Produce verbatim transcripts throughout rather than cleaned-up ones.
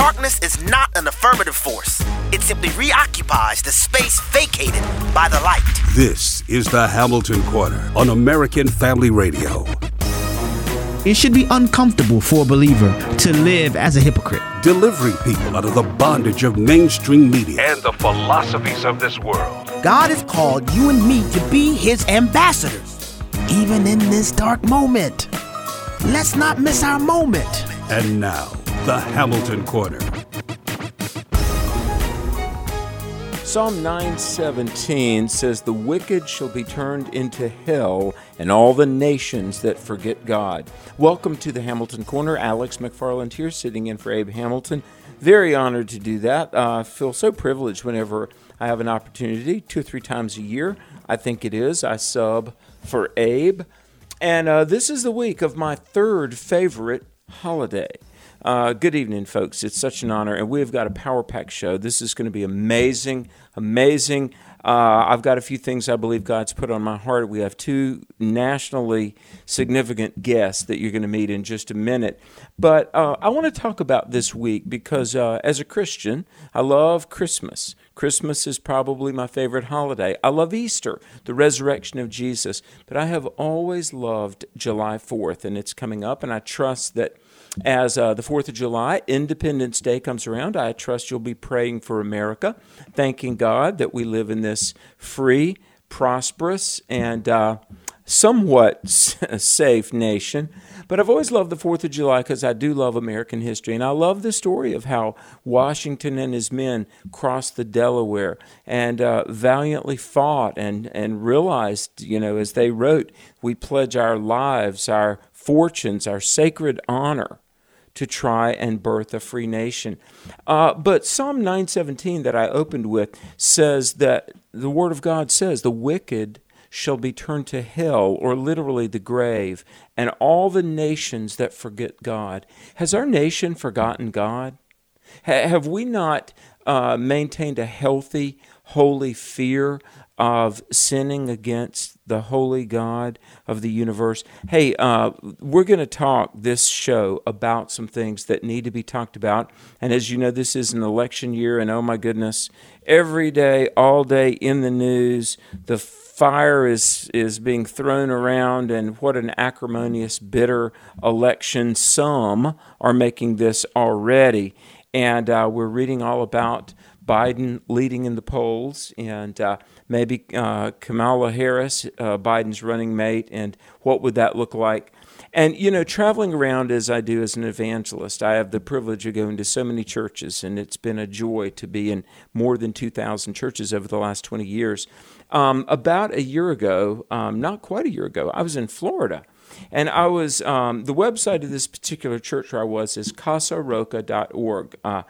Darkness is not an affirmative force. It simply reoccupies the space vacated by the light. This is the Hamilton Corner on American Family Radio. It should be uncomfortable for a believer to live as a hypocrite. Delivering people out of the bondage of mainstream media and the philosophies of this world. God has called you and me to be his ambassadors, even in this dark moment. Let's not miss our moment. And now, the Hamilton Corner. Psalm nine seventeen says, "The wicked shall be turned into hell, and all the nations that forget God." Welcome to the Hamilton Corner. Alex McFarland here, sitting in for Abe Hamilton. Very honored to do that. Uh, I feel so privileged whenever I have an opportunity, two or three times a year. I think it is. I sub for Abe. And uh, this is the week of my third favorite holiday. Uh, good evening, folks. It's such an honor, and we've got a power-packed show. This is going to be amazing, amazing. Uh, I've got a few things I believe God's put on my heart. We have two nationally significant guests that you're going to meet in just a minute. But uh, I want to talk about this week because uh, as a Christian, I love Christmas. Christmas is probably my favorite holiday. I love Easter, the resurrection of Jesus. But I have always loved July fourth, and it's coming up, and I trust that As uh, the fourth of July, Independence Day, comes around, I trust you'll be praying for America, thanking God that we live in this free, prosperous, and uh, somewhat safe nation. But I've always loved the fourth of July because I do love American history, and I love the story of how Washington and his men crossed the Delaware and uh, valiantly fought and, and realized, you know, as they wrote, we pledge our lives, our fortunes, our sacred honor to try and birth a free nation. Uh, but Psalm nine seventeen that I opened with says that the Word of God says, "The wicked shall be turned to hell," or literally the grave, "and all the nations that forget God." Has our nation forgotten God? Ha- have we not uh, maintained a healthy, holy fear of sinning against the holy God of the universe? Hey, uh, we're going to talk this show about some things that need to be talked about. And as you know, this is an election year, and oh my goodness, every day, all day in the news, the fire is, is being thrown around, and what an acrimonious, bitter election. Some are making this already. And uh, we're reading all about Biden leading in the polls, and uh, maybe uh, Kamala Harris, uh, Biden's running mate, and what would that look like? And, you know, traveling around as I do as an evangelist, I have the privilege of going to so many churches, and it's been a joy to be in more than two thousand churches over the last twenty years. Um, about a year ago, um, not quite a year ago, I was in Florida. And I was, um, the website of this particular church where I was is casa roca dot org. Uh,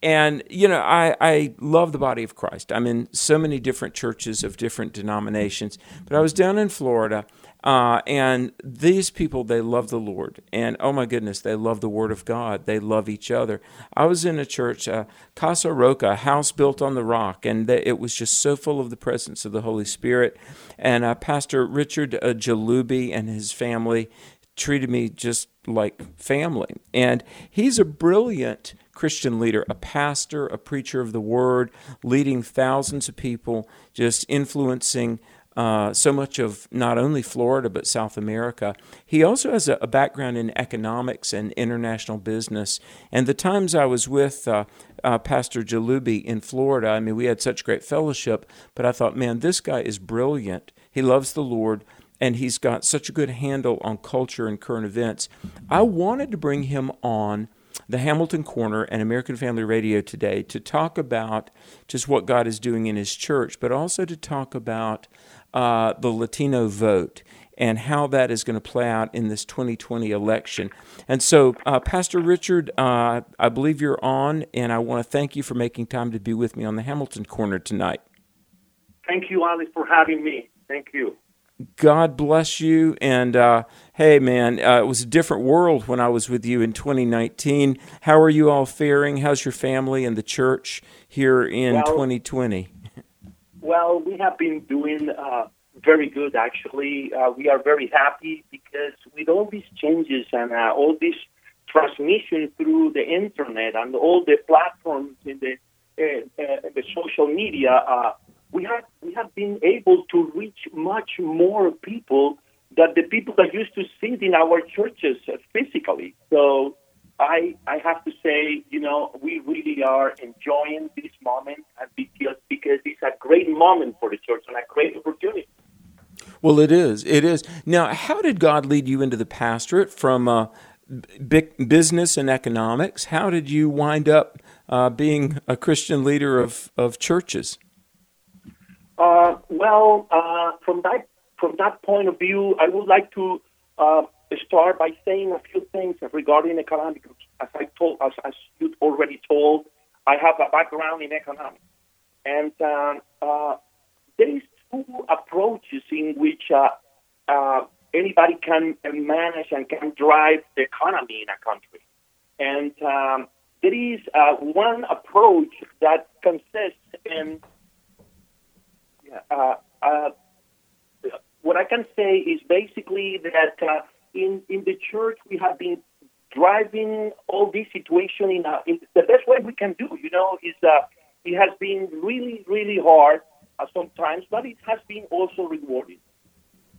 and, you know, I, I love the body of Christ. I'm in so many different churches of different denominations. But I was down in Florida, uh, and these people, they love the Lord. And, oh my goodness, they love the Word of God. They love each other. I was in a church, uh, Casa Roca, a house built on the rock, and they, it was just so full of the presence of the Holy Spirit. And uh, Pastor Richard uh, Jalube and his family treated me just like family. And he's a brilliant Christian leader, a pastor, a preacher of the Word, leading thousands of people, just influencing uh, so much of not only Florida, but South America. He also has a, a background in economics and international business. And the times I was with uh, uh, Pastor Jalube in Florida, I mean, we had such great fellowship, but I thought, man, this guy is brilliant. He loves the Lord. And he's got such a good handle on culture and current events. I wanted to bring him on the Hamilton Corner and American Family Radio today to talk about just what God is doing in his church, but also to talk about uh, the Latino vote and how that is going to play out in this twenty twenty election. And so, uh, Pastor Richard, uh, I believe you're on, and I want to thank you for making time to be with me on the Hamilton Corner tonight. Thank you, Alex, for having me. Thank you. God bless you, and uh, hey, man, uh, it was a different world when I was with you in twenty nineteen. How are you all faring? How's your family and the church here in well, twenty twenty? Well, we have been doing uh, very good, actually. Uh, we are very happy because with all these changes and uh, all these transmission through the internet and all the platforms in the uh, uh, the social media, uh, we have we have been able to reach much more people than the people that used to sit in our churches physically. So I I have to say, you know, we really are enjoying this moment because because it's a great moment for the church and a great opportunity. Well, it is. It is. Now, how did God lead you into the pastorate from uh, b- business and economics? How did you wind up uh, being a Christian leader of, of churches? Uh, well, uh, from that from that point of view, I would like to uh, start by saying a few things regarding economics. As I told, as, as you already told, I have a background in economics, and uh, uh, there is two approaches in which uh, uh, anybody can manage and can drive the economy in a country. And um, there is uh, one approach that consists in uh, uh, what I can say is basically that uh, in in the church we have been driving all this situation in, a, in the best way we can do. You know, is uh, it has been really really hard. Uh, sometimes, but it has been also rewarding.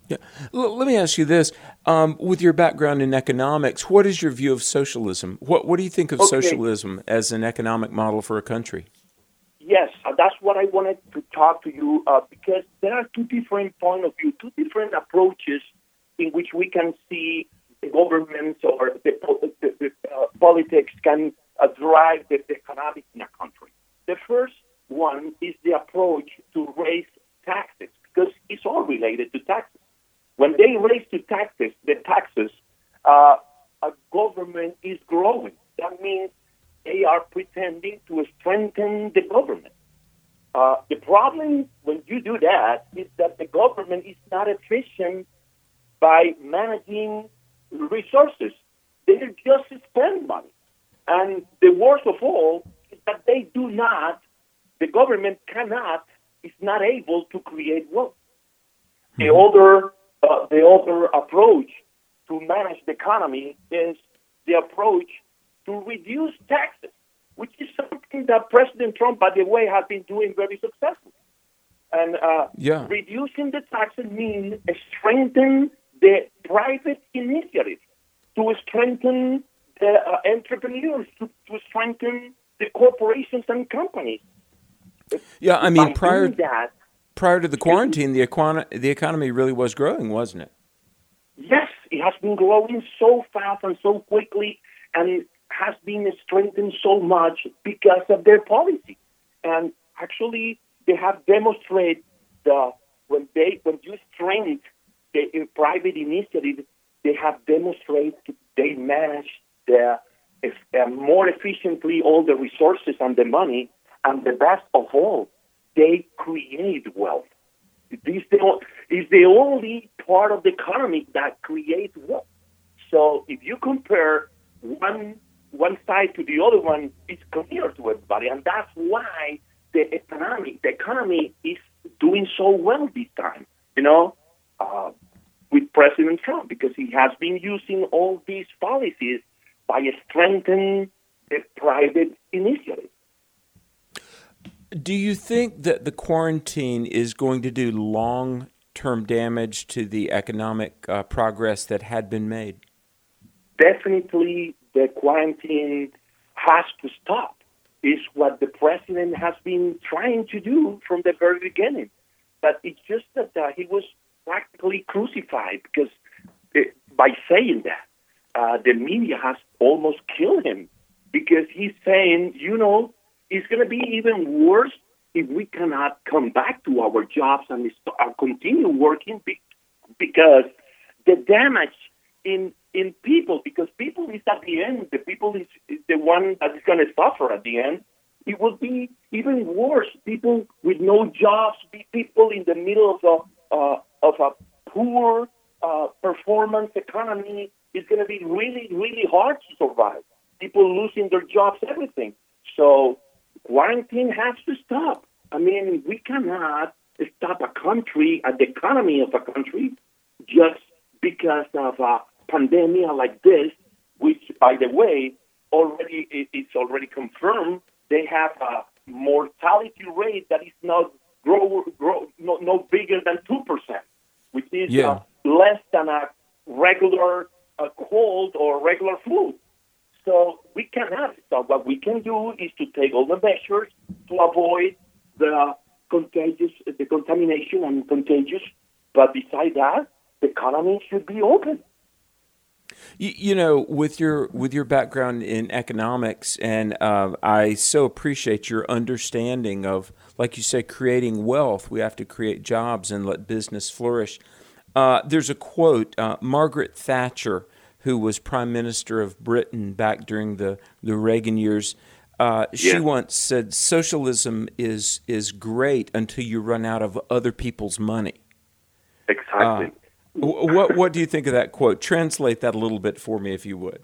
Yeah. L- let me ask you this. Um, with your background in economics, what is your view of socialism? What What do you think of okay. socialism as an economic model for a country? Yes, uh, that's what I wanted to talk to you uh, because there are two different points of view, two different approaches in which we can see the governments or the, the, the uh, politics can uh, drive the, the economics in a country. The first one is the approach to raise taxes, because it's all related to taxes. When they raise the taxes, the taxes, uh, a government is growing. That means they are pretending to strengthen the government. Uh, the problem when you do that is that the government is not efficient by managing resources. They just spend money. And the worst of all is that they do not The government cannot, is not able to create wealth. The other, uh, the other approach to manage the economy is the approach to reduce taxes, which is something that President Trump, by the way, has been doing very successfully. And uh, yeah. reducing the taxes means strengthening the private initiative, to strengthen the uh, entrepreneurs, to, to strengthen the corporations and companies. Yeah, I mean, prior that, prior to the quarantine, the economy the economy really was growing, wasn't it? Yes, it has been growing so fast and so quickly, and has been strengthened so much because of their policy. And actually, they have demonstrated that when they when you strengthen the private initiative, they have demonstrated they manage the more efficiently all the resources and the money. And the best of all, they create wealth. This is the only part of the economy that creates wealth. So if you compare one one side to the other one, it's clear to everybody. And that's why the economy, the economy is doing so well this time, you know, uh, with President Trump, because he has been using all these policies by strengthening the private initiative. Do you think that the quarantine is going to do long-term damage to the economic uh, progress that had been made? Definitely, the quarantine has to stop. It's what the president has been trying to do from the very beginning. But it's just that uh, he was practically crucified because uh, by saying that, uh, the media has almost killed him because he's saying, you know, it's going to be even worse if we cannot come back to our jobs and continue working because the damage in in people, because people is at the end, the people is, is the one that is going to suffer at the end, it will be even worse. People with no jobs, people in the middle of a, uh, of a poor uh, performance economy, it's going to be really, really hard to survive. People losing their jobs, everything. So quarantine has to stop. I mean, we cannot stop a country, the economy of a country, just because of a pandemic like this which, by the way, already it's already confirmed they have a mortality rate that is not grow, grow no, no bigger than two percent, which is yeah. uh, less than a regular uh, cold or regular flu. So we cannot stop. What we can do is to take all the measures to avoid the contagious, the contamination and contagious. But besides that, the economy should be open. You, you know, with your with your background in economics, and uh, I so appreciate your understanding of, like you say, creating wealth. We have to create jobs and let business flourish. Uh, there's a quote, uh, Margaret Thatcher, who was Prime Minister of Britain back during the, the Reagan years, uh, yeah. she once said, socialism is is great until you run out of other people's money. Exactly. Uh, What what do you think of that quote? Translate that a little bit for me, if you would.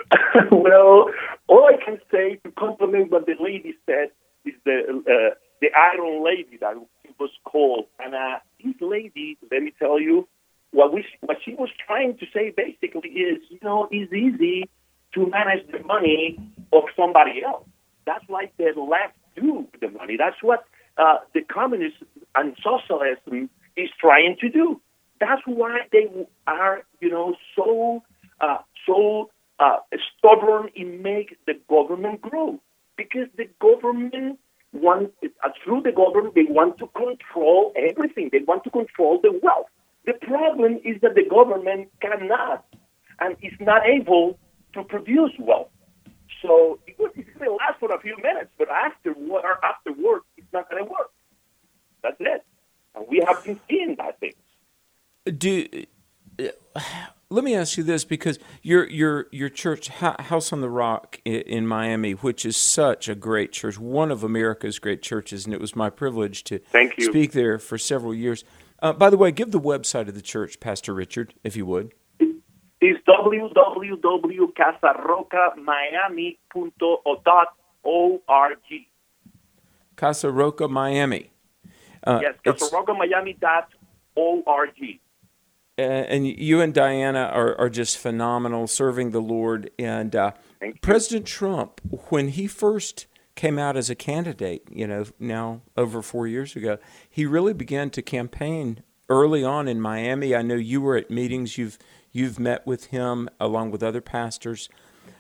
Well, all I can say to compliment what the lady said is the uh, the Iron Lady that she was called. And uh, this lady, let me tell you, what we what she was trying to say basically is, you know, it's easy to manage the money of somebody else. That's like the left do with the money. That's what uh, the communists and socialism is trying to do. That's why they are, you know, so uh, so uh, stubborn in make the government grow, because the government wants, uh, through the government, they want to control everything. They want to control the wealth. The problem is that the government cannot and is not able to produce wealth. So it will last for a few minutes, but after afterward, it's not going to work. That's it. And we have been seeing that thing. Do let me ask you this, because your your your church, House on the Rock in Miami, which is such a great church, one of America's great churches, and it was my privilege to Thank you. speak there for several years. Uh, by the way, give the website of the church, Pastor Richard, if you would. It's w w w dot casa roca miami dot org. Casa Roca Miami. Uh, yes, casa roca miami dot org. And you and Diana are, are just phenomenal, serving the Lord. And uh, President Trump, when he first came out as a candidate, you know, now over four years ago, he really began to campaign early on in Miami. I know you were at meetings. You've you've met with him along with other pastors.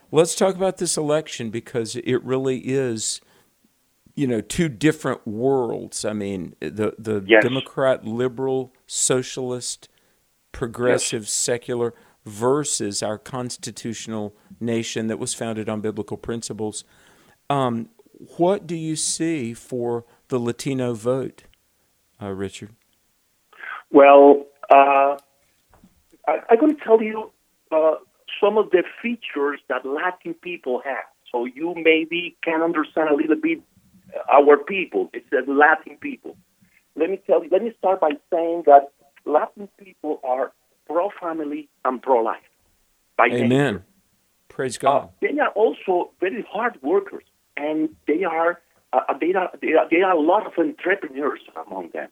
Let's talk about this election, because it really is, you know, two different worlds. I mean, the the yes. Democrat, liberal, socialist, progressive, yes. secular, versus our constitutional nation that was founded on biblical principles. Um, what do you see for the Latino vote, uh, Richard? Well, uh, I, I'm going to tell you uh, some of the features that Latin people have, so you maybe can understand a little bit our people. It's the Latin people. Let me tell you, let me start by saying that Latin people are pro-family and pro-life. By Amen. Nature. Praise God. Uh, they are also very hard workers, and they are, uh, they are, they are, they are a lot of entrepreneurs among them.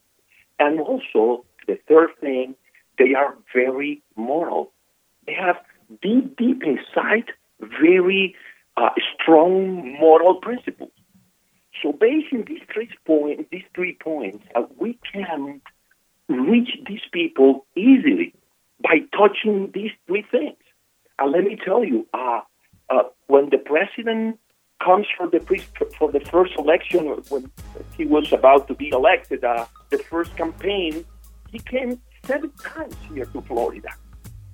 And also, the third thing, they are very moral. They have deep, deep inside, very uh, strong moral principles. So based on these three points, these three points, uh, we can reach these people easily by touching these three things. And let me tell you, uh, uh, when the president comes for the pre- for the first election, when he was about to be elected, uh, the first campaign, he came seven times here to Florida,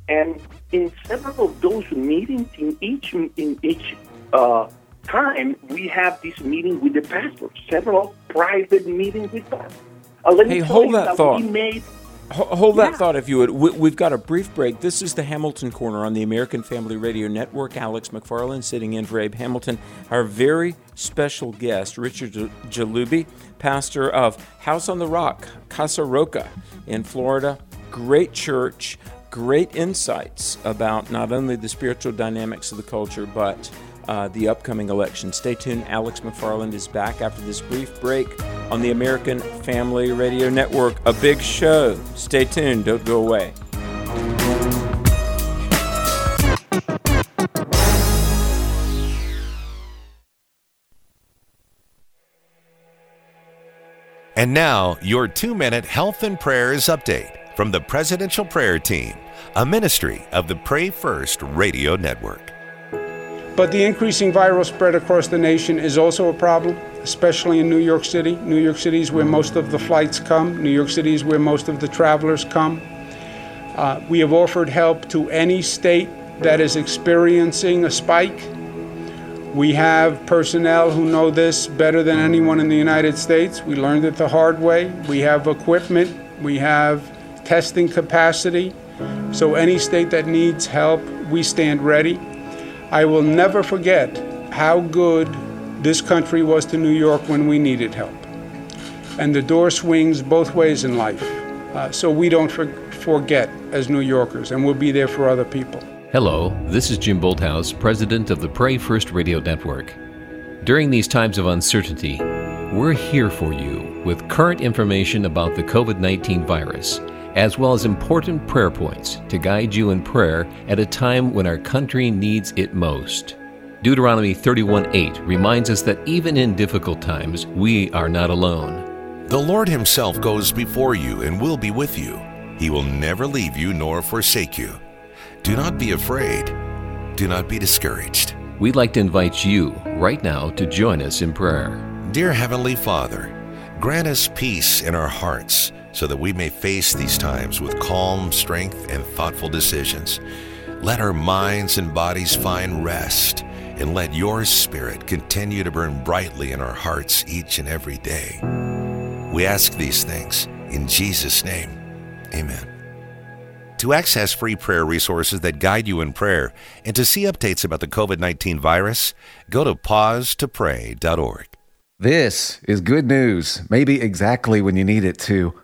and in several of those meetings, in each in each. Uh, time, we have this meeting with the pastor, several private meetings with pastors. Uh, let hey, me hold that, that thought. Made... Hold, hold yeah. that thought, if you would. We, we've got a brief break. This is the Hamilton Corner on the American Family Radio Network. Alex McFarland sitting in for Abe Hamilton. Our very special guest, Richard Jalube, pastor of House on the Rock, Casa Roca in Florida. Great church, great insights about not only the spiritual dynamics of the culture, but Uh, the upcoming election. Stay tuned. Alex McFarland is back after this brief break on the American Family Radio Network. A big show. Stay tuned. Don't go away. And now, your two-minute health and prayers update from the Presidential Prayer Team, a ministry of the Pray First Radio Network. But the increasing viral spread across the nation is also a problem, especially in New York City. New York City is where most of the flights come. New York City is where most of the travelers come. Uh, we have offered help to any state that is experiencing a spike. We have personnel who know this better than anyone in the United States. We learned it the hard way. We have equipment. We have testing capacity. So any state that needs help, we stand ready. I will never forget how good this country was to New York when we needed help. And the door swings both ways in life. Uh, so we don't for- forget as New Yorkers, and we'll be there for other people. Hello, this is Jim Bolthouse, president of the Pray First Radio Network. During these times of uncertainty, we're here for you with current information about the covid nineteen virus, as well as important prayer points to guide you in prayer at a time when our country needs it most. Deuteronomy thirty-one eight reminds us that even in difficult times, we are not alone. The Lord Himself goes before you and will be with you. He will never leave you nor forsake you. Do not be afraid. Do not be discouraged. We'd like to invite you right now to join us in prayer. Dear Heavenly Father, grant us peace in our hearts, so that we may face these times with calm strength and thoughtful decisions. Let our minds and bodies find rest, and let your Spirit continue to burn brightly in our hearts each and every day. We ask these things in Jesus' name. Amen. To access free prayer resources that guide you in prayer and to see updates about the covid nineteen virus, go to pause to pray dot org. This is good news, maybe exactly when you need it to.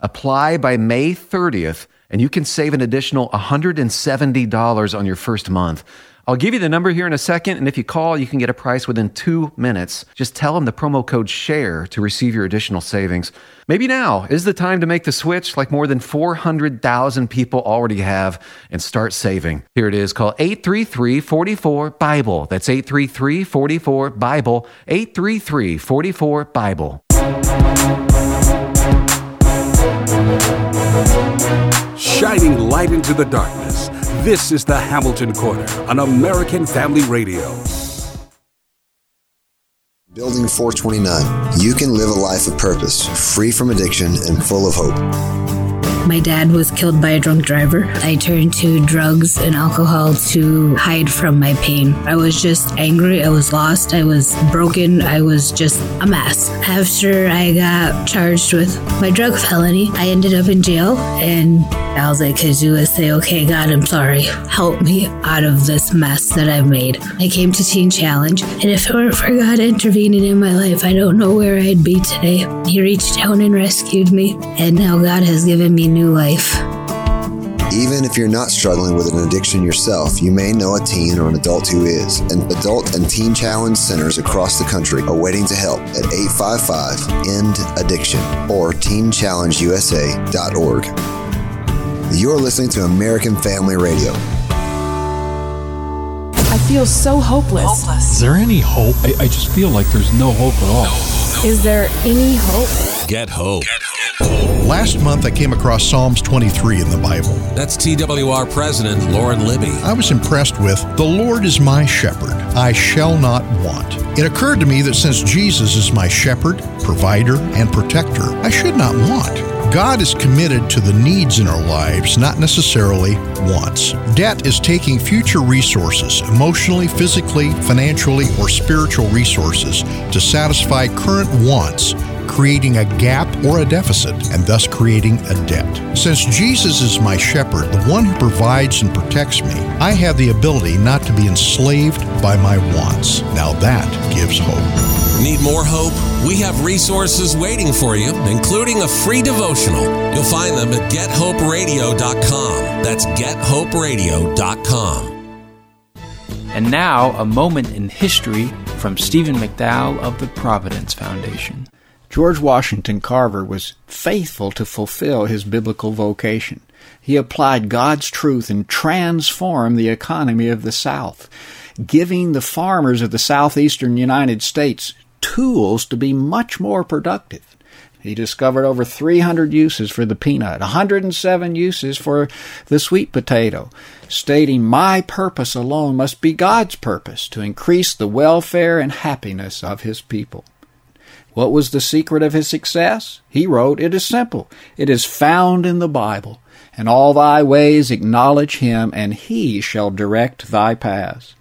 Apply by May thirtieth, and you can save an additional one hundred seventy dollars on your first month. I'll give you the number here in a second, and if you call, you can get a price within two minutes. Just tell them the promo code SHARE to receive your additional savings. Maybe now is the time to make the switch, like more than four hundred thousand people already have, and start saving. Here it is. Call eight three three, four four, BIBLE. That's eight three three, four four, BIBLE, eight three three, four four, BIBLE. Shining light into the darkness. This is the Hamilton Corner on American Family Radio. Building four twenty-nine. You can live a life of purpose, free from addiction and full of hope. My dad was killed by a drunk driver. I turned to drugs and alcohol to hide from my pain. I was just angry. I was lost. I was broken. I was just a mess. After I got charged with my drug felony, I ended up in jail, and all I could do is say, okay, God, I'm sorry. Help me out of this mess that I've made. I came to Teen Challenge, and if it weren't for God intervening in my life, I don't know where I'd be today. He reached down and rescued me, and now God has given me new life. Even if you're not struggling with an addiction yourself, you may know a teen or an adult who is. And adult and teen challenge centers across the country are waiting to help at eight five five, E N D, ADDICTION or teen challenge U S A dot org. You're listening to American Family Radio. I feel so hopeless. hopeless. Is there any hope? I, I just feel like there's no hope at all. No, no. Is there any hope? Get hope. Get hope. Last month, I came across Psalms twenty-three in the Bible. That's T W R President Lauren Libby. I was impressed with, "The Lord is my shepherd, I shall not want." It occurred to me that since Jesus is my shepherd, provider, and protector, I should not want. God is committed to the needs in our lives, not necessarily wants. Debt is taking future resources, emotionally, physically, financially, or spiritual resources, to satisfy current wants, creating a gap or a deficit, and thus creating a debt. Since Jesus is my shepherd, the one who provides and protects me, I have the ability not to be enslaved by my wants. Now that gives hope. Need more hope? We have resources waiting for you, including a free devotional. You'll find them at get hope radio dot com. That's get hope radio dot com. And now, a moment in history from Stephen McDowell of the Providence Foundation. George Washington Carver was faithful to fulfill his biblical vocation. He applied God's truth and transformed the economy of the South, giving the farmers of the southeastern United States tools to be much more productive. He discovered over three hundred uses for the peanut, one hundred seven uses for the sweet potato, stating, "My purpose alone must be God's purpose, to increase the welfare and happiness of his people." What was the secret of his success? He wrote, "It is simple. It is found in the Bible. In all thy ways acknowledge him, and he shall direct thy paths."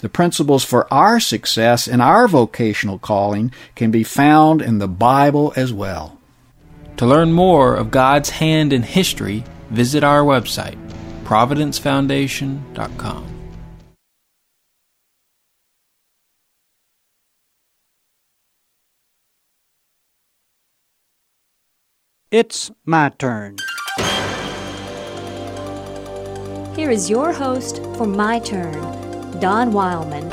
The principles for our success in our vocational calling can be found in the Bible as well. To learn more of God's hand in history, visit our website, providence foundation dot com. It's my turn. Here is your host for My Turn, Don Wildman.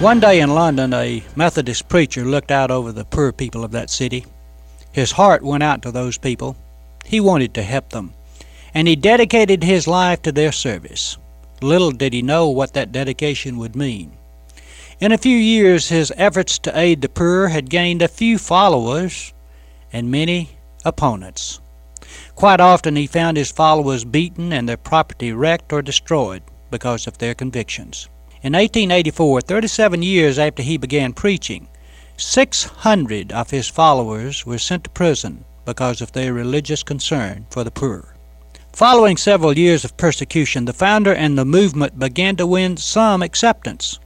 One day in London, a Methodist preacher looked out over the poor people of that city. His heart went out to those people. He wanted to help them, and he dedicated his life to their service. Little did he know what that dedication would mean. In a few years, his efforts to aid the poor had gained a few followers and many opponents. Quite often, he found his followers beaten and their property wrecked or destroyed because of their convictions. In eighteen eighty-four, thirty-seven years after he began preaching, six hundred of his followers were sent to prison because of their religious concern for the poor. Following several years of persecution, the founder and the movement began to win some acceptance.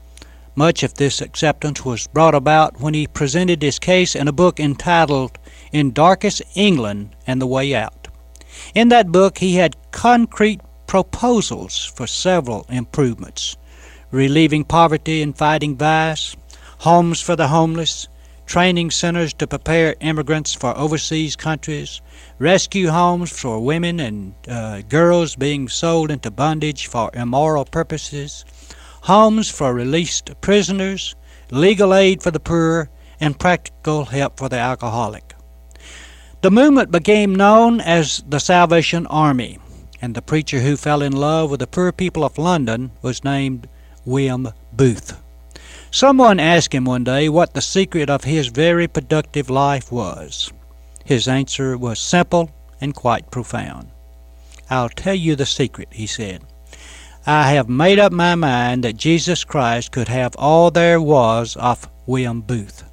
Much of this acceptance was brought about when he presented his case in a book entitled In Darkest England and the Way Out. In that book, he had concrete proposals for several improvements: relieving poverty and fighting vice, homes for the homeless, training centers to prepare immigrants for overseas countries, rescue homes for women and uh, girls being sold into bondage for immoral purposes, homes for released prisoners, legal aid for the poor, and practical help for the alcoholic. The movement became known as the Salvation Army, and the preacher who fell in love with the poor people of London was named William Booth. Someone asked him one day what the secret of his very productive life was. His answer was simple and quite profound. "I'll tell you the secret," he said. "I have made up my mind that Jesus Christ could have all there was of William Booth.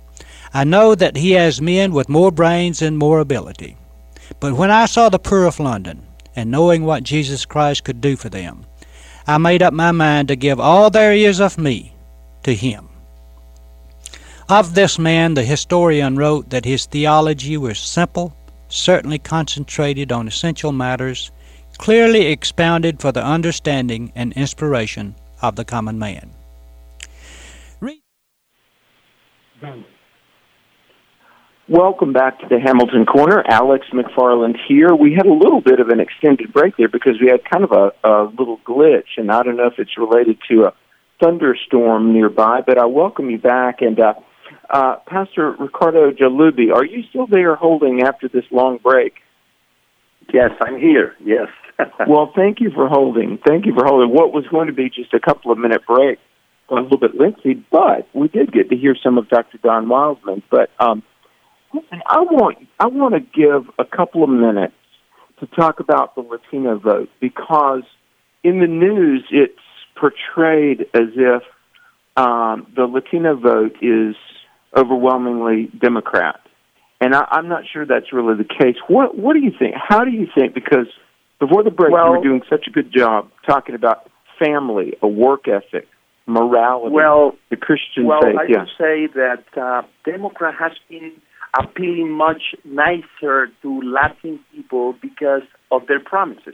I know that he has men with more brains and more ability. But when I saw the poor of London, and knowing what Jesus Christ could do for them, I made up my mind to give all there is of me to him." Of this man, the historian wrote that his theology was simple, certainly concentrated on essential matters, clearly expounded for the understanding and inspiration of the common man. Read. Welcome back to the Hamilton Corner. Alex McFarland here. We had a little bit of an extended break there because we had kind of a, a little glitch, and I don't know if it's related to a thunderstorm nearby, but I welcome you back. And uh, uh, Pastor Ricardo Jalube, are you still there holding after this long break? Yes, I'm here, yes. Well, thank you for holding. Thank you for holding. What was going to be just a couple of minute break, a little bit lengthy, but we did get to hear some of Doctor Don Wildman. But um I want I want to give a couple of minutes to talk about the Latino vote, because in the news it's portrayed as if um, the Latino vote is overwhelmingly Democrat, and I, I'm not sure that's really the case. What What do you think? How do you think? Because before the break, well, you were doing such a good job talking about family, a work ethic, morality, well, the Christian well, faith. Well, I yeah. would say that uh, Democrat has been appealing much nicer to Latin people because of their promises.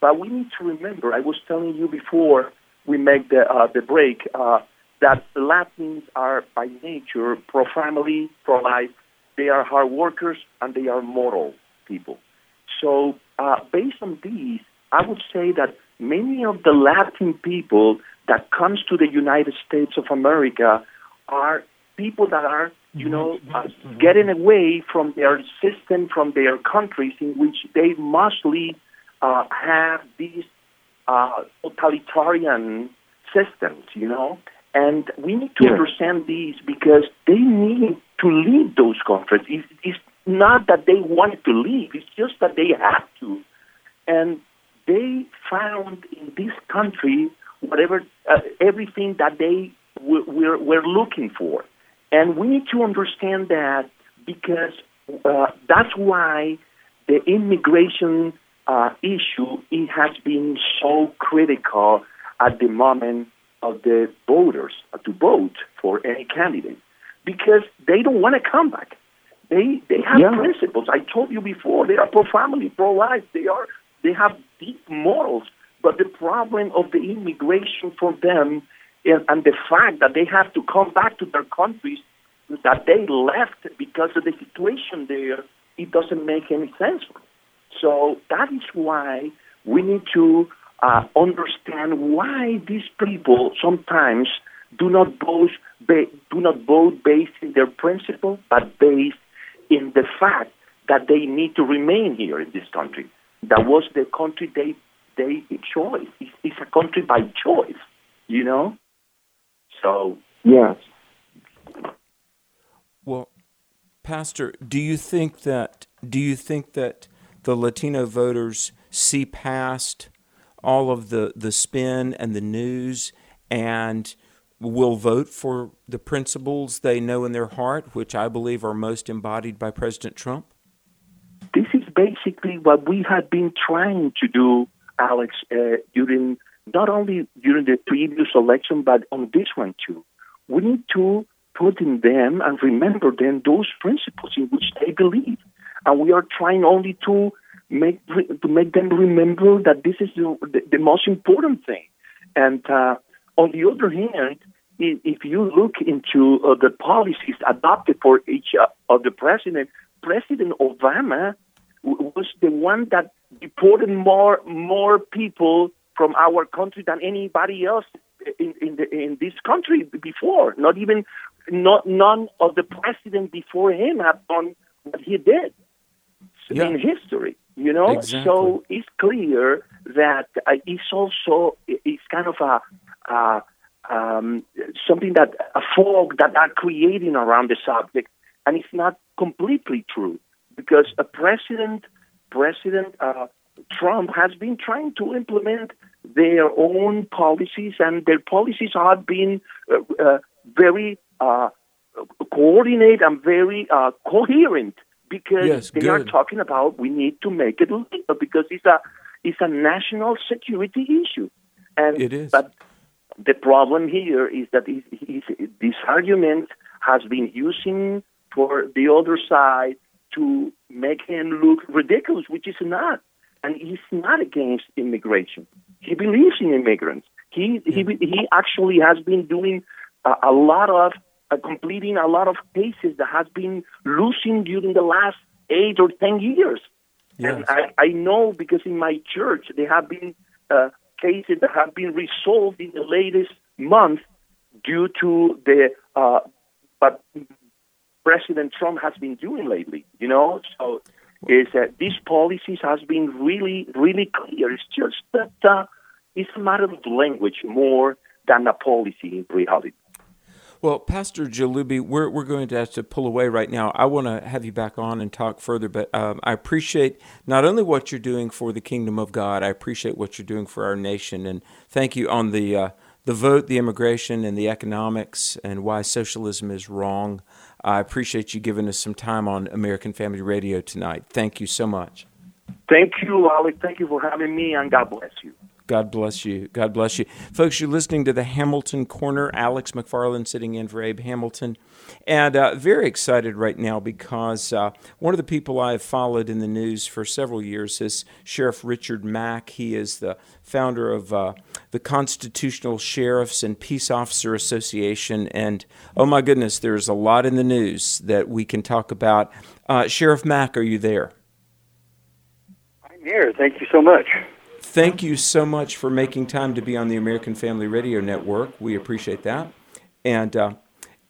But we need to remember, I was telling you before we make the uh, the break, uh, that Latinos are by nature pro-family, pro-life. They are hard workers, and they are moral people. So uh, based on these, I would say that many of the Latin people that comes to the United States of America are people that are, you know, uh, getting away from their system, from their countries in which they mostly uh, have these uh, totalitarian systems, you know. And we need to yeah. understand these because they need to leave those countries. It's, it's not that they want to leave. It's just that they have to. And they found in this country whatever uh, everything that they w- were, were looking for. And we need to understand that because uh, that's why the immigration uh, issue it has been so critical at the moment of the voters to vote for any candidate because they don't want to come back. They they have yeah. principles. I told you before, they are pro-family, pro-life. They are they have deep morals. But the problem of the immigration for them is, and the fact that they have to come back to their countries that they left because of the situation there, it doesn't make any sense for them. So that is why we need to Uh, understand why these people sometimes do not vote ba- do not vote based in their principle, but based in the fact that they need to remain here in this country. That was the country they they chose. It's, it's a country by choice, you know. So yes. Well, Pastor, do you think that do you think that the Latino voters see past all of the, the spin and the news, and will vote for the principles they know in their heart, which I believe are most embodied by President Trump? This is basically what we have been trying to do, Alex, uh, during not only during the previous election, but on this one too. We need to put in them and remember them those principles in which they believe. And we are trying only to Make to make them remember that this is the, the, the most important thing. And uh, on the other hand, if, if you look into uh, the policies adopted for each uh, of the president, President Obama w- was the one that deported more more people from our country than anybody else in in, the, in this country before. Not even not none of the presidents before him have done what he did yeah. in history. You know, exactly. So it's clear that uh, it's also it's kind of a uh, um, something that a fog that are creating around the subject, and it's not completely true because a president, President uh, Trump has been trying to implement their own policies, and their policies have been uh, uh, very uh, coordinated and very uh, coherent. Because yes, they good. are talking about we need to make it legal because it's a it's a national security issue, and it is. But the problem here is that it, it, it, this argument has been using for the other side to make him look ridiculous, which is not, and he's not against immigration. He believes in immigrants. He yeah. he he actually has been doing a, a lot of. Uh, completing a lot of cases that has been losing during the last eight or ten years. Yes. And I, I know because in my church, there have been uh, cases that have been resolved in the latest month due to the uh, what President Trump has been doing lately, you know? So is that uh, these policies has been really, really clear. It's just that uh, it's a matter of language more than a policy in reality. Well, Pastor Jalube, we're we're going to have to pull away right now. I want to have you back on and talk further, but um, I appreciate not only what you're doing for the kingdom of God, I appreciate what you're doing for our nation, and thank you on the uh, the vote, the immigration, and the economics, and why socialism is wrong. I appreciate you giving us some time on American Family Radio tonight. Thank you so much. Thank you, Alex. Thank you for having me, and God bless you. God bless you. God bless you. Folks, you're listening to The Hamilton Corner. Alex McFarland sitting in for Abe Hamilton. And uh, very excited right now because uh, one of the people I have followed in the news for several years is Sheriff Richard Mack. He is the founder of uh, the Constitutional Sheriffs and Peace Officers Association. And, oh my goodness, there's a lot in the news that we can talk about. Uh, Sheriff Mack, are you there? I'm here. Thank you so much. Thank you so much for making time to be on the American Family Radio Network. We appreciate that. And, uh,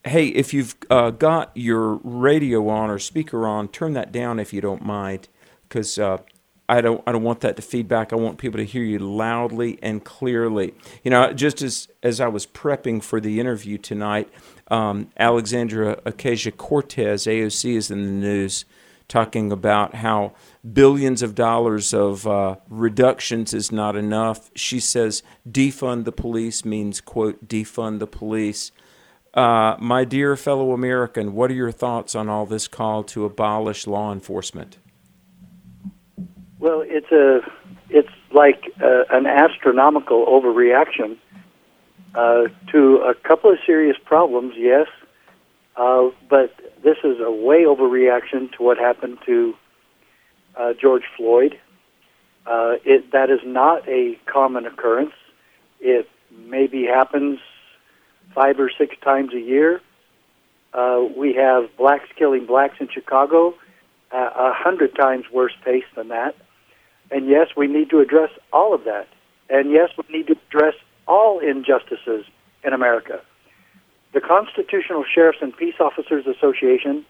hey, if you've uh, got your radio on or speaker on, turn that down if you don't mind, because uh, I don't I don't want that to feedback. I want people to hear you loudly and clearly. You know, just as, as I was prepping for the interview tonight, um, Alexandria Ocasio-Cortez, A O C, is in the news talking about how billions of dollars of uh, reductions is not enough. She says defund the police means, quote, defund the police. Uh, my dear fellow American, what are your thoughts on all this call to abolish law enforcement? Well, it's a, it's like uh, an astronomical overreaction uh, to a couple of serious problems, yes, uh, but this is a way overreaction to what happened to Uh, George Floyd. Uh, it, that is not a common occurrence. It maybe happens five or six times a year. Uh, we have blacks killing blacks in Chicago, uh, a hundred times worse pace than that. And yes, we need to address all of that. And yes, we need to address all injustices in America. The Constitutional Sheriffs and Peace Officers Association,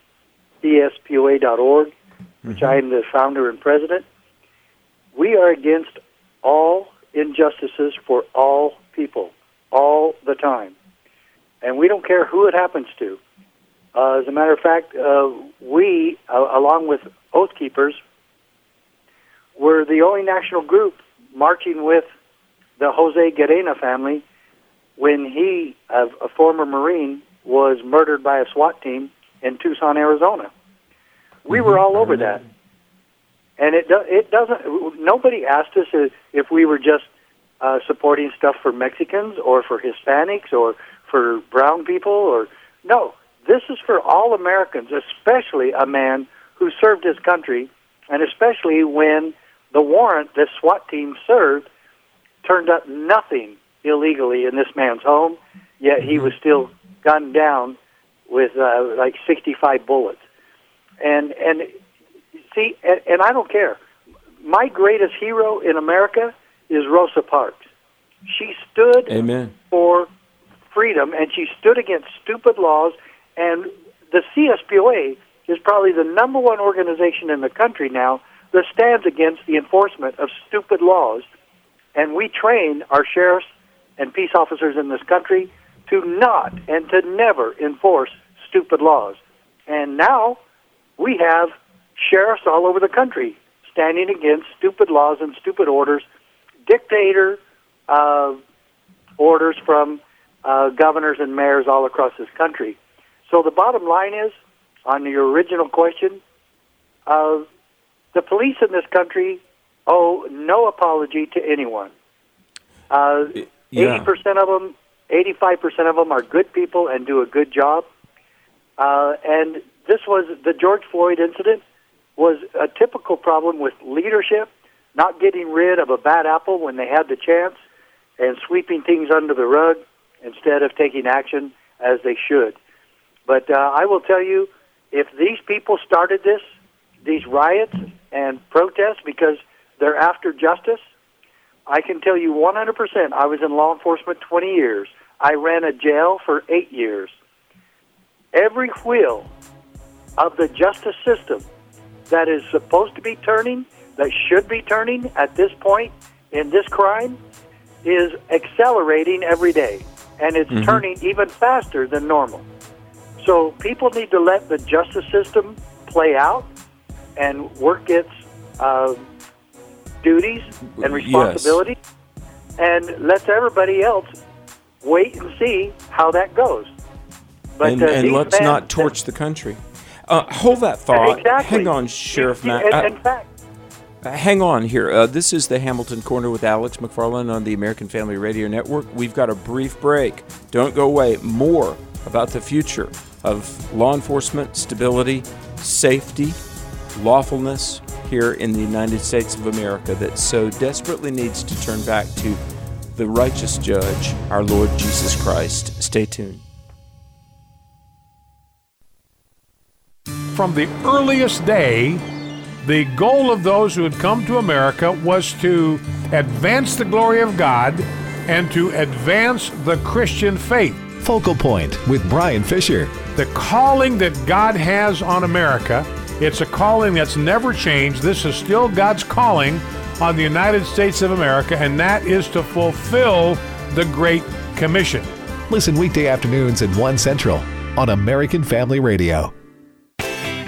C S P O A dot org, which I am the founder and president, we are against all injustices for all people, all the time. And we don't care who it happens to. Uh, as a matter of fact, uh, we, uh, along with Oath Keepers, were the only national group marching with the Jose Guerena family when he, a, a former Marine, was murdered by a SWAT team in Tucson, Arizona. We were all over that, and it do, it doesn't. Nobody asked us if we were just uh, supporting stuff for Mexicans or for Hispanics or for brown people. Or no, this is for all Americans, especially a man who served his country, and especially when the warrant this SWAT team served turned up nothing illegally in this man's home. Yet he was still gunned down with uh, like sixty-five bullets. And and see, and, and I don't care. My greatest hero in America is Rosa Parks. She stood Amen. for freedom, and she stood against stupid laws. And the C S P O A is probably the number one organization in the country now that stands against the enforcement of stupid laws. And we train our sheriffs and peace officers in this country to not and to never enforce stupid laws. And now we have sheriffs all over the country standing against stupid laws and stupid orders, dictator uh, orders from uh, governors and mayors all across this country. So the bottom line is, on your original question, uh, the police in this country owe no apology to anyone. Uh, yeah. eighty percent of them, eighty-five percent of them are good people and do a good job. Uh, and This was the George Floyd incident was a typical problem with leadership, not getting rid of a bad apple when they had the chance, and sweeping things under the rug instead of taking action as they should. But uh, I will tell you, if these people started this, these riots and protests because they're after justice, I can tell you one hundred percent, I was in law enforcement twenty years. I ran a jail for eight years. Every wheel of the justice system that is supposed to be turning, that should be turning at this point in this crime, is accelerating every day. And it's mm-hmm. turning even faster than normal. So people need to let the justice system play out and work its uh, duties and responsibilities. Yes. And let everybody else wait and see how that goes. But, and uh, and let's men, not torch the country. Uh, hold that thought. Exactly. Hang on, Sheriff Mack. In fact, Uh, hang on here. Uh, this is the Hamilton Corner with Alex McFarland on the American Family Radio Network. We've got a brief break. Don't go away. More about the future of law enforcement, stability, safety, lawfulness here in the United States of America that so desperately needs to turn back to the righteous judge, our Lord Jesus Christ. Stay tuned. From the earliest day, the goal of those who had come to America was to advance the glory of God and to advance the Christian faith. Focal Point with Brian Fisher. The calling that God has on America, it's a calling that's never changed. This is still God's calling on the United States of America, and that is to fulfill the Great Commission. Listen weekday afternoons at one Central on American Family Radio.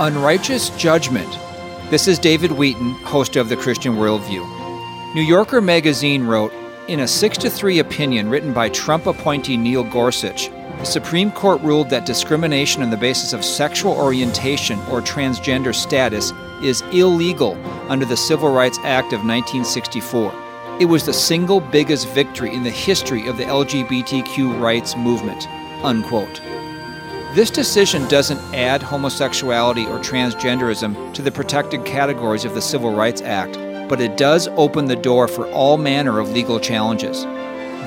Unrighteous Judgment. This is David Wheaton, host of The Christian Worldview. New Yorker magazine wrote, in a six to three opinion written by Trump appointee Neil Gorsuch, the Supreme Court ruled that discrimination on the basis of sexual orientation or transgender status is illegal under the Civil Rights Act of nineteen sixty-four. It was the single biggest victory in the history of the L G B T Q rights movement, unquote. This decision doesn't add homosexuality or transgenderism to the protected categories of the Civil Rights Act, but it does open the door for all manner of legal challenges.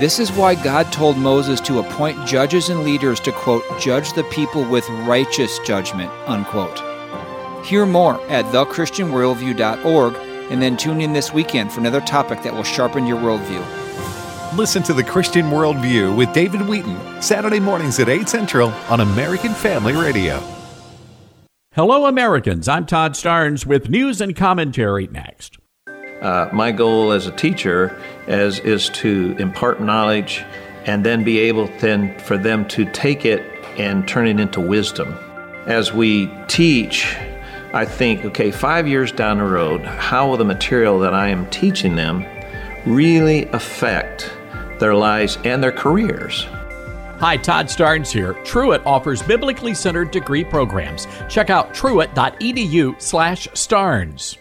This is why God told Moses to appoint judges and leaders to, quote, judge the people with righteous judgment, unquote. Hear more at the christian worldview dot org, and then tune in this weekend for another topic that will sharpen your worldview. Listen to The Christian Worldview with David Wheaton, Saturday mornings at eight Central on American Family Radio. Hello, Americans. I'm Todd Starnes with news and commentary next. Uh, my goal as a teacher as, is to impart knowledge and then be able then for them to take it and turn it into wisdom. As we teach, I think, okay, five years down the road, how will the material that I am teaching them really affect their lives and their careers? Hi, Todd Starnes here. Truett offers biblically centered degree programs. Check out truett.edu slash Starnes.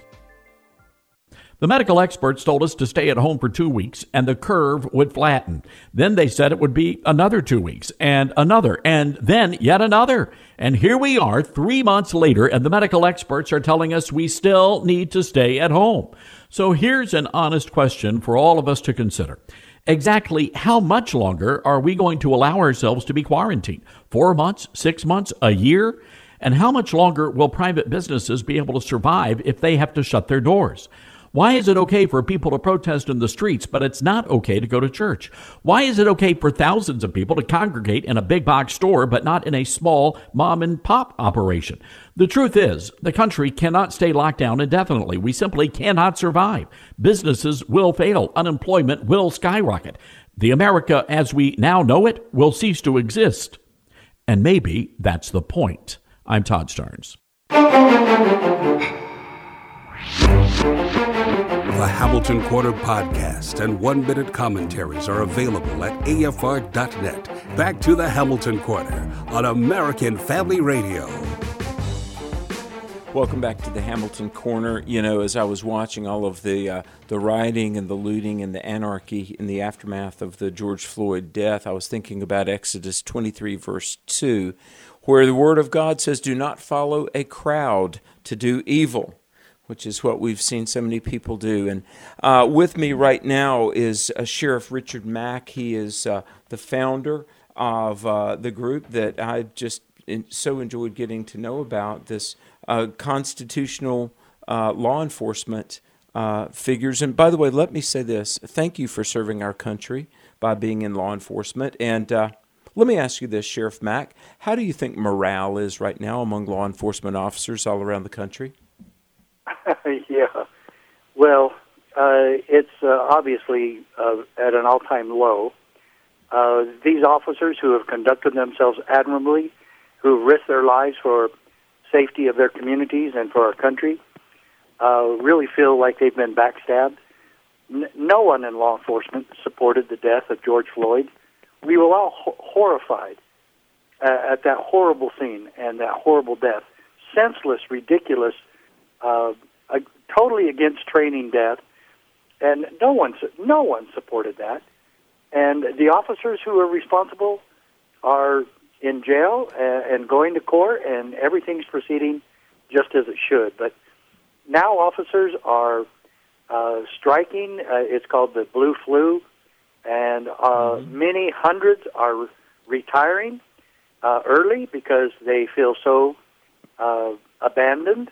The medical experts told us to stay at home for two weeks and the curve would flatten. Then they said it would be another two weeks and another and then yet another. And here we are three months later and the medical experts are telling us we still need to stay at home. So here's an honest question for all of us to consider. Exactly how much longer are we going to allow ourselves to be quarantined? Four months, six months, a year? And how much longer will private businesses be able to survive if they have to shut their doors? Why is it okay for people to protest in the streets, but it's not okay to go to church? Why is it okay for thousands of people to congregate in a big box store, but not in a small mom and pop operation? The truth is, the country cannot stay locked down indefinitely. We simply cannot survive. Businesses will fail. Unemployment will skyrocket. The America as we now know it will cease to exist. And maybe that's the point. I'm Todd Starnes. The Hamilton Corner podcast and one-minute commentaries are available at A F R dot net. Back to the Hamilton Corner on American Family Radio. Welcome back to the Hamilton Corner. You know, as I was watching all of the uh, the rioting and the looting and the anarchy in the aftermath of the George Floyd death, I was thinking about Exodus twenty-three, verse two, where the Word of God says, do not follow a crowd to do evil, which is what we've seen so many people do. And uh, with me right now is uh, Sheriff Richard Mack. He is uh, the founder of uh, the group that I just in- so enjoyed getting to know about, this uh, constitutional uh, law enforcement uh, figures. And by the way, let me say this. Thank you for serving our country by being in law enforcement. And uh, let me ask you this, Sheriff Mack. How do you think morale is right now among law enforcement officers all around the country? Yeah, Well, uh, it's uh, obviously uh, at an all-time low. Uh, these officers who have conducted themselves admirably, who risked their lives for safety of their communities and for our country, uh, really feel like they've been backstabbed. N- no one in law enforcement supported the death of George Floyd. We were all ho- horrified uh, at that horrible scene and that horrible death. Senseless, ridiculous, uh, uh, totally against training death, and no one, no one supported that. And the officers who are responsible are in jail and going to court, and everything's proceeding just as it should. But now officers are uh, striking. Uh, it's called the blue flu, and uh, mm-hmm. many hundreds are retiring uh, early because they feel so uh, abandoned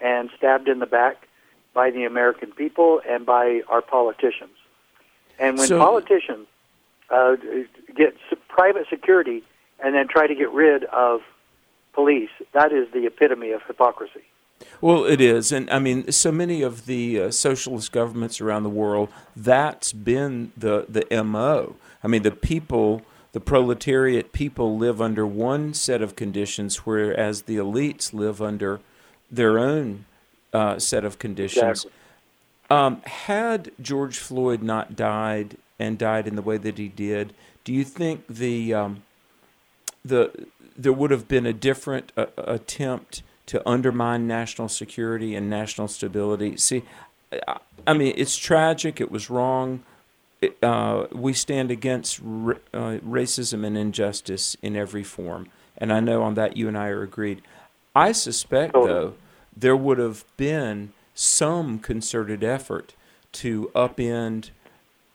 and stabbed in the back by the American people and by our politicians. And when so, politicians uh, get private security and then try to get rid of police, that is the epitome of hypocrisy. Well, it is. And, I mean, so many of the uh, socialist governments around the world, that's been the, the M O. I mean, the people, the proletariat people live under one set of conditions, whereas the elites live under their own uh, set of conditions. Exactly. Um, had George Floyd not died and died in the way that he did, do you think the... Um, The, there would have been a different uh, attempt to undermine national security and national stability? See, I, I mean, it's tragic. It was wrong. It, uh, we stand against r- uh, racism and injustice in every form. And I know on that you and I are agreed. I suspect, though, there would have been some concerted effort to upend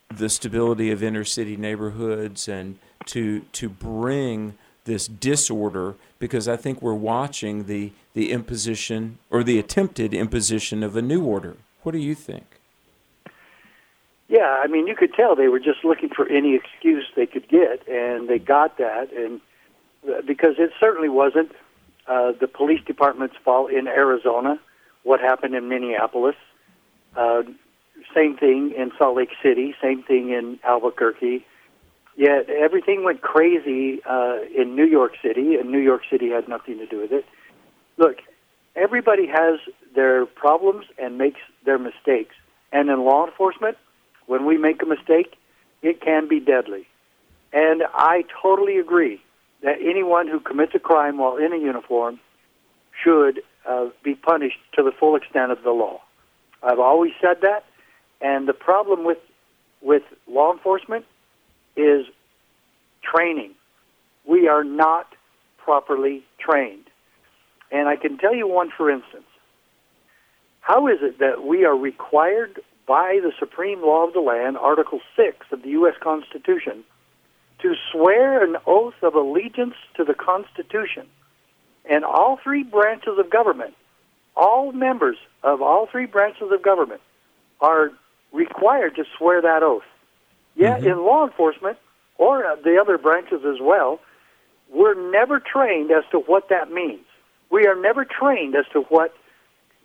the stability of inner city neighborhoods and to to bring this disorder, because I think we're watching the, the imposition or the attempted imposition of a new order. What do you think? Yeah, I mean, you could tell they were just looking for any excuse they could get, and they got that, and because it certainly wasn't uh, the police department's fault in Arizona, what happened in Minneapolis. Uh, same thing in Salt Lake City, same thing in Albuquerque. Yet everything went crazy uh, in New York City, and New York City had nothing to do with it. Look, everybody has their problems and makes their mistakes. And in law enforcement, when we make a mistake, it can be deadly. And I totally agree that anyone who commits a crime while in a uniform should uh, be punished to the full extent of the law. I've always said that. And the problem with with law enforcement is training. We are not properly trained. And I can tell you one, for instance. How is it that we are required by the supreme law of the land, Article six of the U S Constitution, to swear an oath of allegiance to the Constitution? And all three branches of government, all members of all three branches of government, are required to swear that oath. Yet mm-hmm. in law enforcement, or the other branches as well, we're never trained as to what that means. We are never trained as to what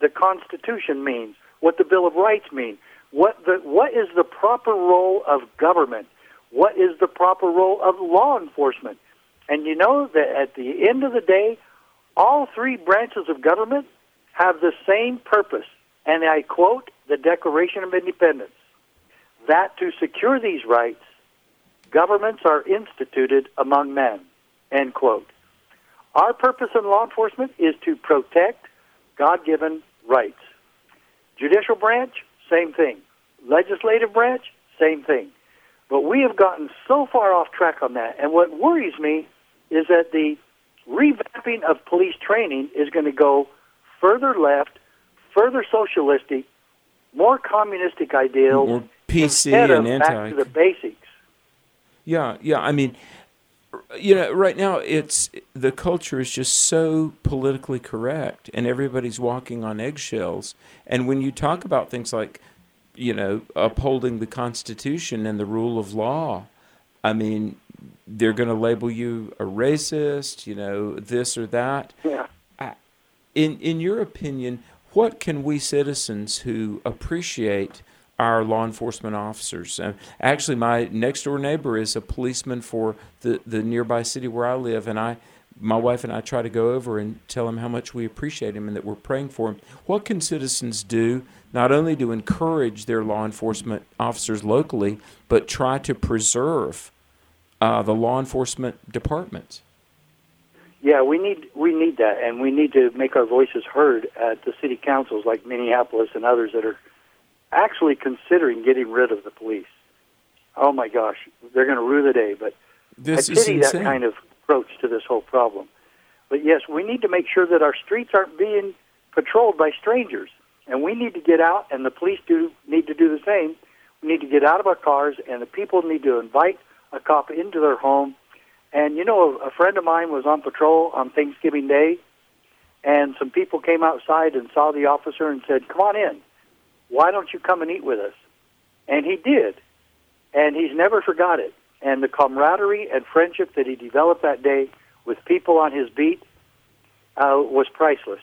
the Constitution means, what the Bill of Rights means, what the what is the proper role of government, what is the proper role of law enforcement. And you know that at the end of the day, all three branches of government have the same purpose. And I quote the Declaration of Independence, that to secure these rights, governments are instituted among men, end quote. Our purpose in law enforcement is to protect God-given rights. Judicial branch, same thing. Legislative branch, same thing. But we have gotten so far off track on that, and what worries me is that the revamping of police training is going to go further left, further socialistic, more communistic ideals, mm-hmm. P C and anti. Back to the basics. Yeah, yeah. I mean, you know, right now it's the culture is just so politically correct, and everybody's walking on eggshells. And when you talk about things like, you know, upholding the Constitution and the rule of law, I mean, they're going to label you a racist, you know, this or that. Yeah. I, in in your opinion, what can we citizens who appreciate our law enforcement officers? Uh, actually, my next door neighbor is a policeman for the, the nearby city where I live, and I, my wife and I try to go over and tell him how much we appreciate him and that we're praying for him. What can citizens do, not only to encourage their law enforcement officers locally, but try to preserve uh, the law enforcement departments? Yeah, we need we need that, and we need to make our voices heard at the city councils like Minneapolis and others that are actually considering getting rid of the police. Oh my gosh, they're going to rue the day, but this I pity that kind of approach to this whole problem. But yes, we need to make sure that our streets aren't being patrolled by strangers, and we need to get out, and the police do need to do the same. We need to get out of our cars, and the people need to invite a cop into their home. And, you know, a friend of mine was on patrol on Thanksgiving Day, and some people came outside and saw the officer and said, "Come on in. Why don't you come and eat with us?" And he did, and he's never forgot it. And the camaraderie and friendship that he developed that day with people on his beat uh, was priceless.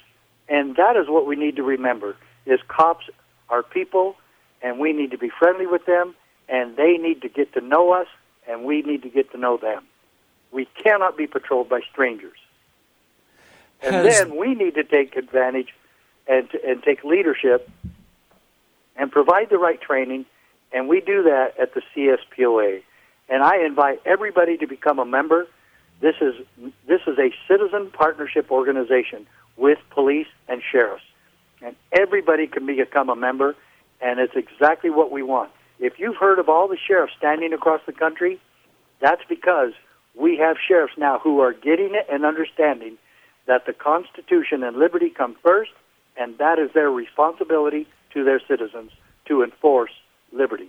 And that is what we need to remember, is cops are people, and we need to be friendly with them, and they need to get to know us, and we need to get to know them. We cannot be patrolled by strangers. And Has... then we need to take advantage and, and take leadership and provide the right training, and we do that at the C S P O A. And I invite everybody to become a member. This is this is a citizen partnership organization with police and sheriffs, and everybody can become a member, and it's exactly what we want. If you've heard of all the sheriffs standing across the country, that's because we have sheriffs now who are getting it and understanding that the Constitution and liberty come first, and that is their responsibility to their citizens to enforce liberty.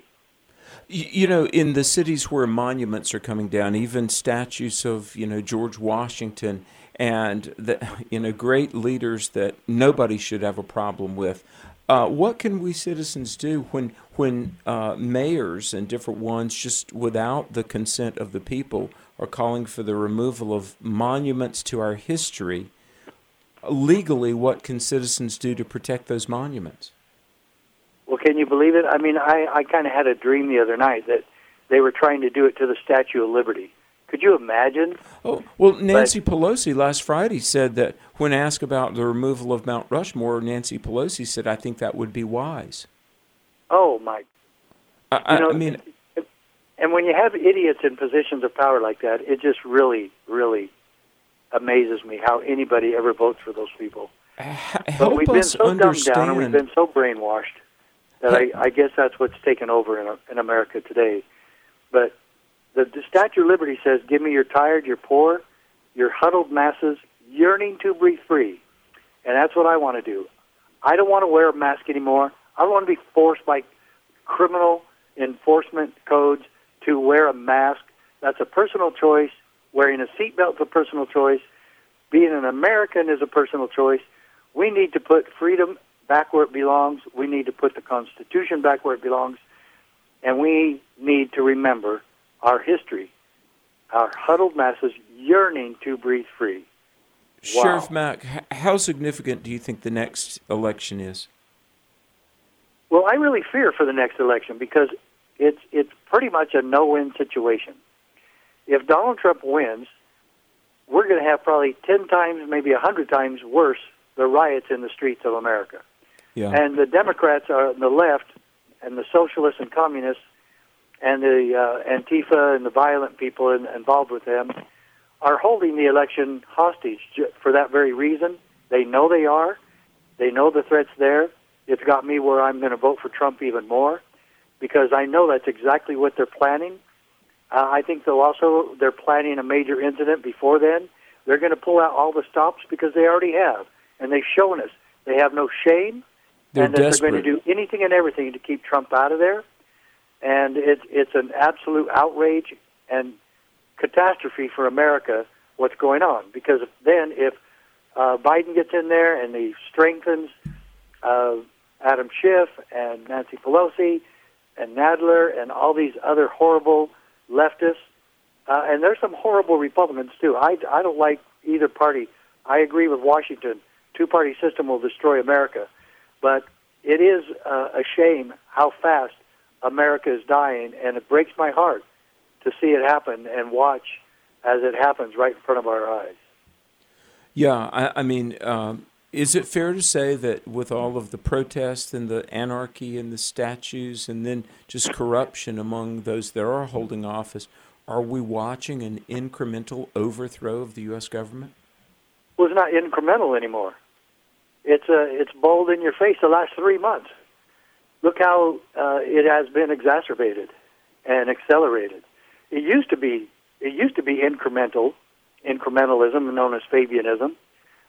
You know, in the cities where monuments are coming down, even statues of, you know, George Washington and, the, you know, great leaders that nobody should have a problem with, uh, what can we citizens do when, when uh, mayors and different ones, just without the consent of the people, are calling for the removal of monuments to our history? Legally, what can citizens do to protect those monuments? Well, can you believe it? I mean, I, I kind of had a dream the other night that they were trying to do it to the Statue of Liberty. Could you imagine? Oh, well, Nancy but, Pelosi last Friday said that when asked about the removal of Mount Rushmore, Nancy Pelosi said, "I think that would be wise." Oh, my. I, you know, I mean... And when you have idiots in positions of power like that, it just really, really amazes me how anybody ever votes for those people. But we've been so dumbed down and we've been so brainwashed that I, I guess that's what's taken over in, in America today. But the, the Statue of Liberty says, "Give me your tired, your poor, your huddled masses yearning to breathe free." And that's what I want to do. I don't want to wear a mask anymore. I don't want to be forced by criminal enforcement codes to wear a mask. That's a personal choice. Wearing a seatbelt is a personal choice. Being an American is a personal choice. We need to put freedom back where it belongs. We need to put the Constitution back where it belongs. And we need to remember our history, our huddled masses yearning to breathe free. Wow. Sheriff Mack, how significant do you think the next election is? Well, I really fear for the next election because It's it's pretty much a no-win situation. If Donald Trump wins, we're going to have probably ten times, maybe one hundred times worse, the riots in the streets of America. Yeah. And the Democrats are on the left, and the socialists and communists, and the uh, Antifa and the violent people in, involved with them are holding the election hostage for that very reason. They know they are. They know the threat's there. It's got me where I'm going to vote for Trump even more, because I know that's exactly what they're planning. Uh, I think they'll also, they're planning a major incident before then. They're going to pull out all the stops because they already have, and they've shown us. They have no shame, they're and that desperate. They're going to do anything and everything to keep Trump out of there. And it, it's an absolute outrage and catastrophe for America, what's going on. Because then if uh, Biden gets in there and he strengthens uh, Adam Schiff and Nancy Pelosi and Nadler and all these other horrible leftists, uh, and there's some horrible Republicans too. I, I don't like either party. I agree with Washington. Two-party system will destroy America. But it is uh, a shame how fast America is dying, and it breaks my heart to see it happen and watch as it happens right in front of our eyes. Yeah, I, I mean, um, is it fair to say that with all of the protests and the anarchy and the statues and then just corruption among those that are holding office, are we watching an incremental overthrow of the U S government? Well, it's not incremental anymore. It's uh, it's bold in your face the last three months. Look how uh, it has been exacerbated and accelerated. It used to be it used to be incremental, incrementalism known as Fabianism,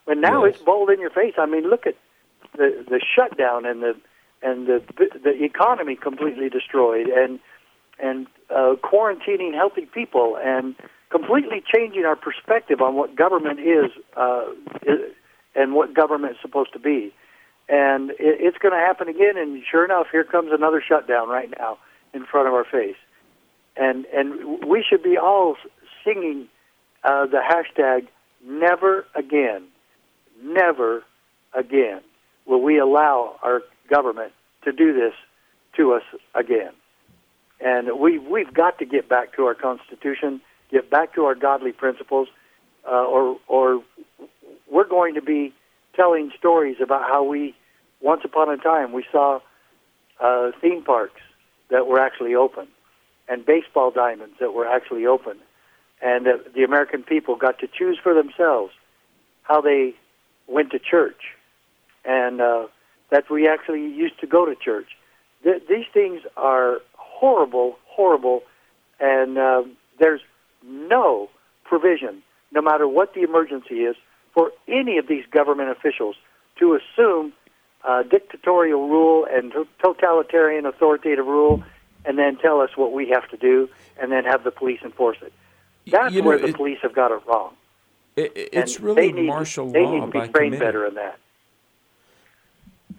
but now yes. It's bold in your face. I mean, look at the the shutdown and the and the the economy completely destroyed and and uh, quarantining healthy people and completely changing our perspective on what government is, uh, is and what government's supposed to be. And it's going to happen again, and sure enough, here comes another shutdown right now in front of our face. And and we should be all singing uh, the hashtag, never again, never again will we allow our government to do this to us again. And we, we've got to get back to our Constitution, get back to our godly principles, uh, or or we're going to be telling stories about how we, once upon a time, we saw uh, theme parks that were actually open and baseball diamonds that were actually open, and that the American people got to choose for themselves how they went to church, and uh, that we actually used to go to church. Th- these things are horrible, horrible, and uh, there's no provision, no matter what the emergency is, for any of these government officials to assume uh, dictatorial rule and t- totalitarian authoritative rule and then tell us what we have to do and then have the police enforce it. That's you know, where the it, police have got it wrong. It, it's and really they need, martial they law. They need to be trained better in that.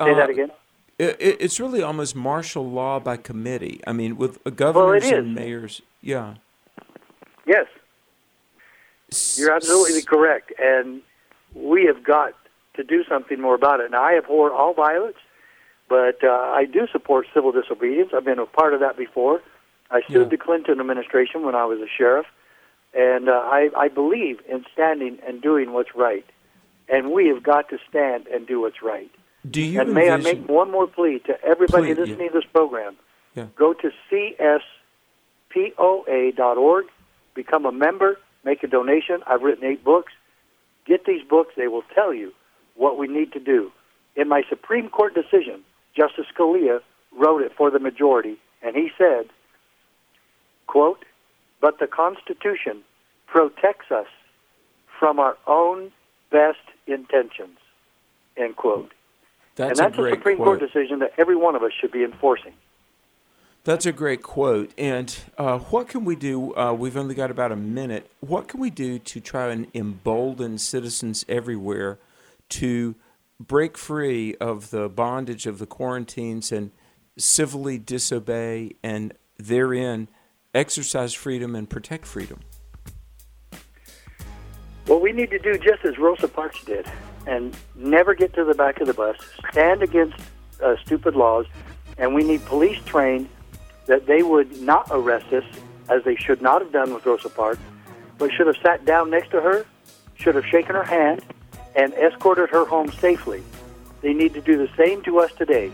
Say uh, that again? It, it's really almost martial law by committee. I mean, with governors well, and mayors. Yeah. Yes. You're absolutely S- correct. And we have got to do something more about it. Now, I abhor all violence, but uh, I do support civil disobedience. I've been a part of that before. I stood yeah. the Clinton administration when I was a sheriff, and uh, I, I believe in standing and doing what's right, and we have got to stand and do what's right. Do you and may envision... I make one more plea to everybody plea, listening yeah. to this program. Yeah. Go to c s p o a dot org, become a member, make a donation. I've written eight books. Get these books. They will tell you what we need to do. In my Supreme Court decision, Justice Scalia wrote it for the majority, and he said, quote, "But the Constitution protects us from our own best intentions," end quote. That's and that's a, great a Supreme quote. Court decision that every one of us should be enforcing. That's a great quote. And uh, what can we do? Uh, we've only got about a minute. What can we do to try and embolden citizens everywhere to break free of the bondage of the quarantines and civilly disobey and therein exercise freedom and protect freedom? Well, we need to do just as Rosa Parks did and never get to the back of the bus, stand against uh, stupid laws, and we need police trained that they would not arrest us, as they should not have done with Rosa Parks, but should have sat down next to her, should have shaken her hand, and escorted her home safely. They need to do the same to us today.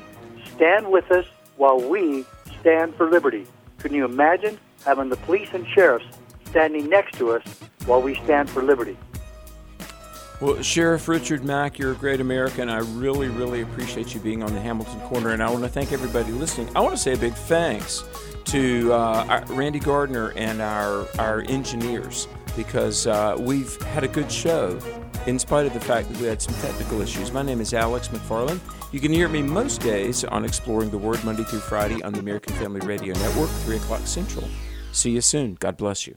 Stand with us while we stand for liberty. Can you imagine having the police and sheriffs standing next to us while we stand for liberty? Well, Sheriff Richard Mack, you're a great American. I really, really appreciate you being on the Hamilton Corner, and I want to thank everybody listening. I want to say a big thanks to uh, Randy Gardner and our, our engineers, because uh, we've had a good show in spite of the fact that we had some technical issues. My name is Alex McFarland. You can hear me most days on Exploring the Word, Monday through Friday on the American Family Radio Network, three o'clock Central. See you soon. God bless you.